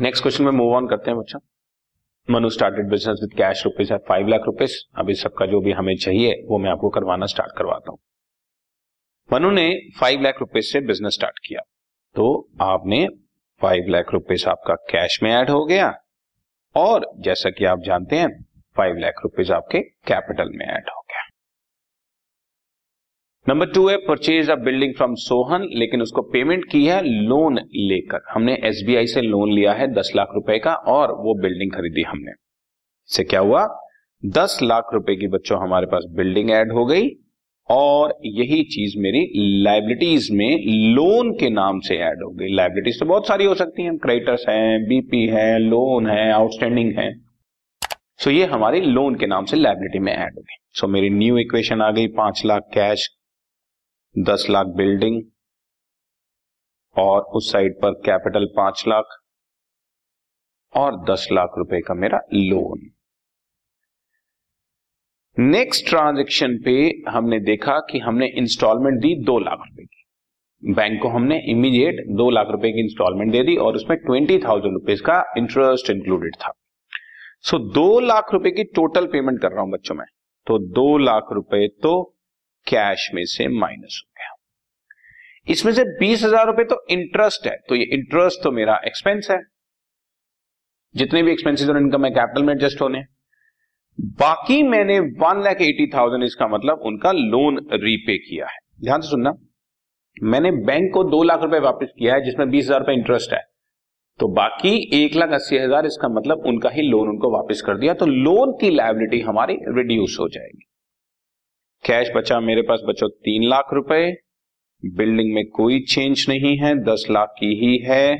Next question में move on करते हैं बच्चा. Manu started business with cash rupees 5 lakh rupees. अभी सबका जो भी हमें चाहिए वो मैं आपको करवाना स्टार्ट करवाता हूँ. मनु ने 5 लाख रुपीज से बिजनेस स्टार्ट किया, तो आपने 5 लाख रुपीज आपका कैश में ऐड हो गया और जैसा कि आप जानते हैं 5 लाख रुपीज आपके कैपिटल में ऐड हो गया. नंबर 2 है purchase a building from Sohan, लेकिन उसको पेमेंट की है लोन लेकर. हमने SBI से लोन लिया है 10 लाख रुपए का और वो बिल्डिंग खरीदी हमने. इससे क्या हुआ, 10 लाख रुपए की बच्चों हमारे पास बिल्डिंग ऐड हो गई और यही चीज मेरी लायबिलिटीज में लोन के नाम से ऐड हो गई. लायबिलिटीज तो बहुत सारी हो सकती हैं, क्रेडिटर्स हैं, बीपी है, लोन है, आउटस्टैंडिंग है. सो ये हमारी लोन के नाम से लायबिलिटी में ऐड हो गई. सो मेरी न्यू इक्वेशन आ गई, 5 लाख कैश, 10 लाख बिल्डिंग और उस साइड पर कैपिटल 5 लाख और 10 लाख रुपए का मेरा लोन. नेक्स्ट ट्रांजैक्शन पे हमने देखा कि हमने इंस्टॉलमेंट दी 2 लाख रुपए की. बैंक को हमने इमीडिएट 2 लाख रुपए की इंस्टॉलमेंट दे दी और उसमें 20,000 रुपीज का इंटरेस्ट इंक्लूडेड था. सो 2 लाख रुपए की टोटल पेमेंट कर रहा हूं बच्चों में, तो 2 लाख रुपए तो कैश में से माइनस हो गया. इसमें से 20,000 रुपए तो इंटरेस्ट है, तो ये इंटरेस्ट तो मेरा एक्सपेंस है. जितने भी एक्सपेंसेस और इनकम है कैपिटल में एडजस्ट होने. बाकी मैंने 1,80,000, इसका मतलब उनका लोन रीपे किया है. ध्यान से सुनना, मैंने बैंक को 2 लाख रुपए वापस किया है जिसमें 20,000 रुपए इंटरेस्ट है, तो बाकी 1,80,000, इसका मतलब उनका ही लोन उनको वापस कर दिया. तो लोन की लायबिलिटी हमारी रिड्यूस हो जाएगी. कैश बचा मेरे पास बच्चों 3 लाख रुपए. बिल्डिंग में कोई चेंज नहीं है, 10 लाख की ही है.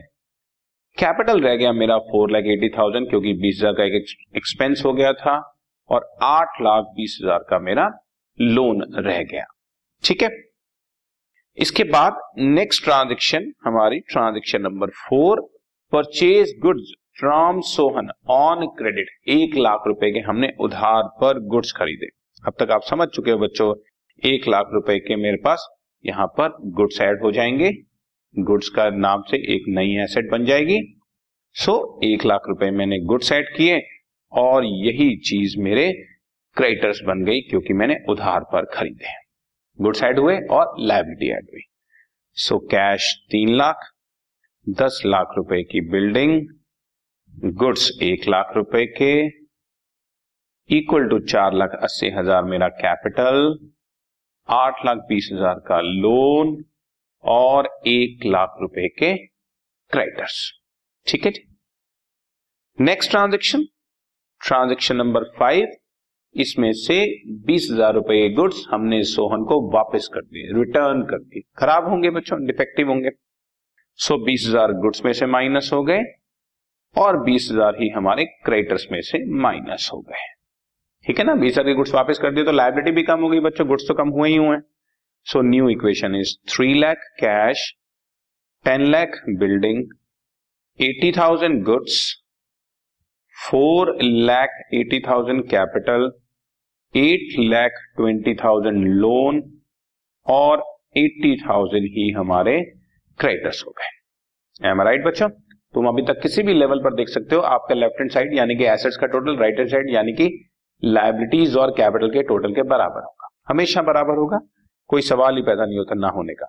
कैपिटल रह गया मेरा 4,80,000 क्योंकि 20,000 का एक एक्सपेंस हो गया था और 8,20,000 का मेरा लोन रह गया. ठीक है, इसके बाद नेक्स्ट ट्रांजैक्शन हमारी transaction number 4, purchase goods from Sohan on credit. 1 lakh रुपए के हमने उधार पर गुड्स खरीदे. अब तक आप समझ चुके हो बच्चों, 1 लाख रुपए के मेरे पास यहां पर गुड्स ऐड हो जाएंगे. गुड्स का नाम से एक नई एसेट बन जाएगी. सो 1 लाख रुपए मैंने गुड्स ऐड किए और यही चीज मेरे क्रेडिटर्स बन गई क्योंकि मैंने उधार पर खरीदे. गुड्स ऐड हुए और लायबिलिटी ऐड हुई. सो कैश 3 लाख, 10 लाख रुपए की बिल्डिंग, गुड्स 1 लाख रुपए के, इक्वल टू 4,80,000 मेरा कैपिटल, 8,20,000 का लोन और 1 लाख रुपए के क्रेडिटर्स. ठीक है जी. नेक्स्ट ट्रांजैक्शन नंबर 5, इसमें से 20,000 रुपए के गुड्स हमने सोहन को वापस कर दिए, रिटर्न कर दिए. खराब होंगे बच्चों, डिफेक्टिव होंगे. सो 20,000 गुड्स में से माइनस हो गए और 20,000 ही हमारे क्रेडिटर्स में से माइनस हो गए. ठीक है ना, 20,000 के गुड्स वापस कर दिए तो लायबिलिटी भी कम हो गई बच्चों, गुड्स तो कम हुए ही हुए. So new equation is 3 lakh cash, 10 lakh building, 80,000 goods, 4,80,000 capital, 8,20,000 loan और 80,000 ही हमारे क्रेडिटर्स हो गए. एम आई राइट बच्चों? तुम अभी तक किसी भी लेवल पर देख सकते हो, आपका लेफ्ट हैंड साइड यानी कि एसेट्स का टोटल, राइट हैंड साइड यानी कि लायबिलिटीज और कैपिटल के टोटल के बराबर होगा. हमेशा बराबर होगा, कोई सवाल ही पैदा नहीं होता ना होने का.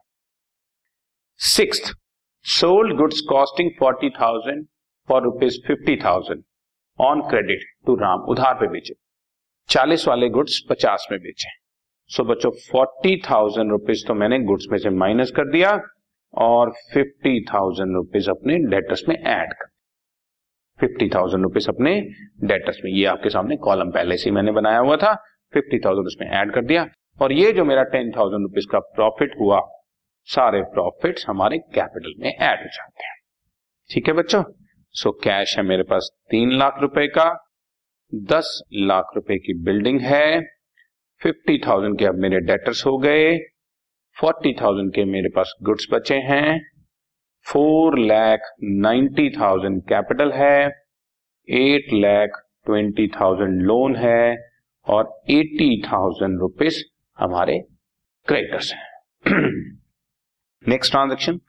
6, sold goods costing 40,000 for rupees 50,000 on credit to Ram. उधार पे बेचे, 40 वाले गुड्स 50 में बेचे. सो बच्चों 40,000 रुपीज तो मैंने गुड्स में से माइनस कर दिया और 50,000 रुपीज अपने डेटर्स में ऐड कर. 50,000 रुपीज अपने डेटर्स में, ये आपके सामने कॉलम पहले से मैंने बनाया हुआ था. 50,000 उसमें ऐड कर दिया और ये जो मेरा 10,000 रुपीज का प्रॉफिट हुआ, सारे प्रॉफिट्स हमारे कैपिटल में ऐड हो जाते हैं. ठीक है बच्चों? सो कैश है मेरे पास 3 लाख रुपए का, 10 लाख रुपए की बिल्डिंग है, 50,000 के अब मेरे डेटर्स हो गए, 40,000 के मेरे पास गुड्स बचे हैं, 4,90,000 कैपिटल है, 8,20,000 लोन है और 80,000 रुपीज हमारे क्रेडिटर्स हैं. नेक्स्ट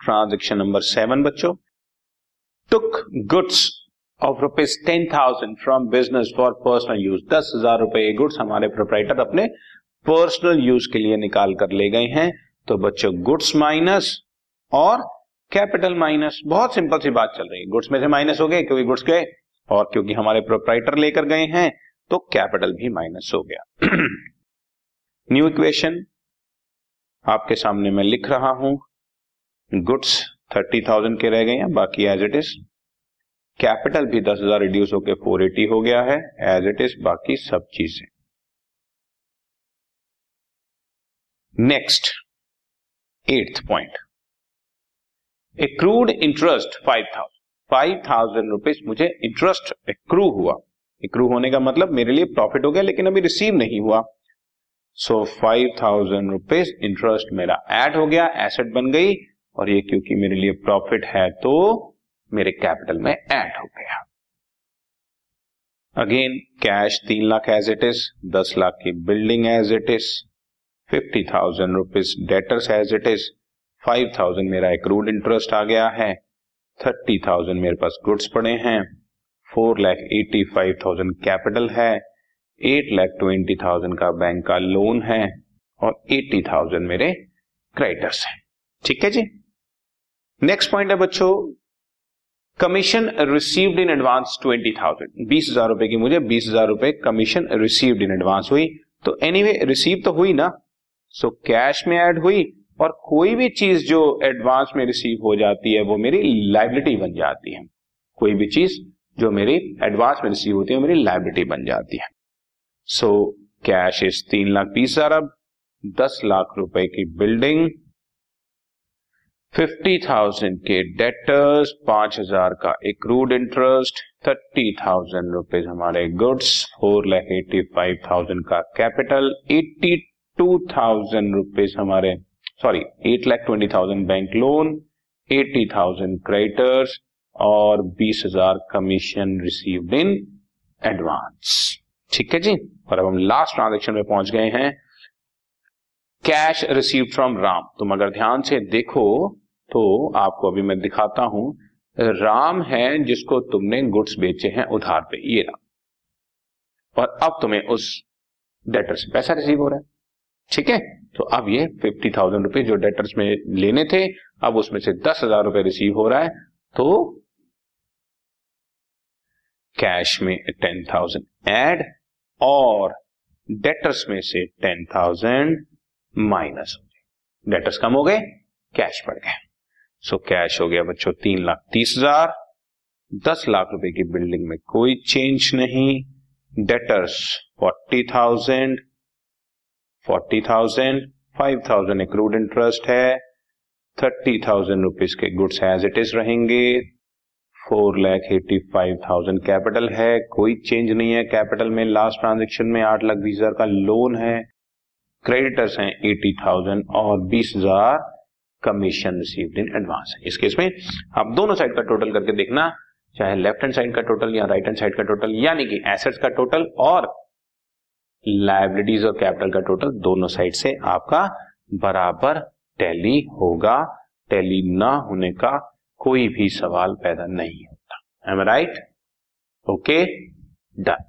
ट्रांजैक्शन नंबर 7 बच्चों, took goods of rupees 10,000 from business for personal use. 10,000 रुपए ये गुड्स हमारे प्रोप्राइटर अपने पर्सनल यूज के लिए निकाल कर ले गए हैं. तो बच्चों गुड्स माइनस और कैपिटल माइनस, बहुत सिंपल सी बात चल रही है. गुड्स में से माइनस हो गए क्योंकि गुड्स गए, और क्योंकि हमारे प्रोप्राइटर लेकर गए हैं तो कैपिटल भी माइनस हो गया. न्यू इक्वेशन आपके सामने मैं लिख रहा हूं. गुड्स 30,000 के रह गए हैं, बाकी एज इट इज. कैपिटल भी 10,000 रिड्यूस होकर 480 हो गया है, एज इट इज बाकी सब चीजें. Next 8th point, accrued interest 5,000 rupees मुझे इंटरेस्ट एक्रू हुआ. एक्रू होने का मतलब मेरे लिए प्रॉफिट हो गया लेकिन अभी रिसीव नहीं हुआ. सो 5,000 रुपीज इंटरेस्ट मेरा ऐड हो गया, एसेट बन गई, और ये क्योंकि मेरे लिए प्रॉफिट है तो मेरे कैपिटल में ऐड हो गया. Again cash 3 lakh as it is, 10 lakh की building as it is, 50,000 rupees debtors as it is, 5,000 मेरा एक्रूड इंटरेस्ट आ गया है, 30,000 मेरे पास गुड्स पड़े हैं, 4,85,000 कैपिटल है, 8,20,000 का बैंक का लोन है, और 80,000 मेरे क्रेडिटर्स हैं. ठीक है जी. नेक्स्ट पॉइंट है बच्चों, कमीशन रिसीव्ड इन एडवांस 20,000. 20,000 रुपए की मुझे 20,000 रुपए कमीशन रिसीव्ड इन एडवांस हुई. तो एनीवे रिसीव तो हुई ना, सो कैश में ऐड हुई, और कोई भी चीज जो एडवांस में रिसीव हो जाती है वो मेरी लायबिलिटी बन जाती है. कोई भी चीज जो मेरी एडवांस में रिसीव होती है वो मेरी लायबिलिटी बन जाती है. सो कैश इज 3,20,000, अब 10 लाख रुपए की बिल्डिंग, 50,000 के डेटर्स, 5,000 का एक्रूड इंटरेस्ट, 30,000 रुपीज हमारे गुड्स, 4,85,000 का कैपिटल, 82,000 रुपीज हमारे 8,20,000 बैंक लोन, 80,000 क्रेडिटर्स, और 20,000 कमीशन रिसीव्ड इन एडवांस. ठीक है जी. और अब हम लास्ट ट्रांजैक्शन में पहुंच गए हैं, कैश रिसीव्ड फ्रॉम राम. तुम अगर ध्यान से देखो तो आपको अभी मैं दिखाता हूं, राम है जिसको तुमने गुड्स बेचे हैं उधार पे, ये राम, और अब तुम्हें उस डेटर से पैसा रिसीव हो रहा है. ठीक है. तो अब ये 50,000 रुपए जो डेटर्स में लेने थे, अब उसमें से 10,000 रुपए रिसीव हो रहा है, तो कैश में 10,000 ऐड और डेटर्स में से 10,000 माइनस हो गए. डेटर्स कम हो गए, कैश बढ़ गए. सो कैश हो गया बच्चों 3,30,000, 10 लाख रुपए की बिल्डिंग में कोई चेंज नहीं, डेटर्स 40,000, 5,000 एक्रूड इंटरेस्ट है, 30,000 रुपीज के गुड्स एज इट इज रहेंगे, 4,85,000 कैपिटल है, कोई चेंज नहीं है कैपिटल में, लास्ट ट्रांजेक्शन में 8,20,000 का लोन है, क्रेडिटर्स हैं 80,000 और 20,000 कमीशन रिसीव्ड इन एडवांस. इस केस में आप दोनों साइड का टोटल करके देखना, चाहे लेफ्ट हैंड साइड का टोटल या राइट हैंड साइड का टोटल, यानी कि एसेट्स का टोटल और लायबिलिटीज और कैपिटल का टोटल, दोनों साइड से आपका बराबर टैली होगा. टैली ना होने का कोई भी सवाल पैदा नहीं होता. Am I right? Okay? Done.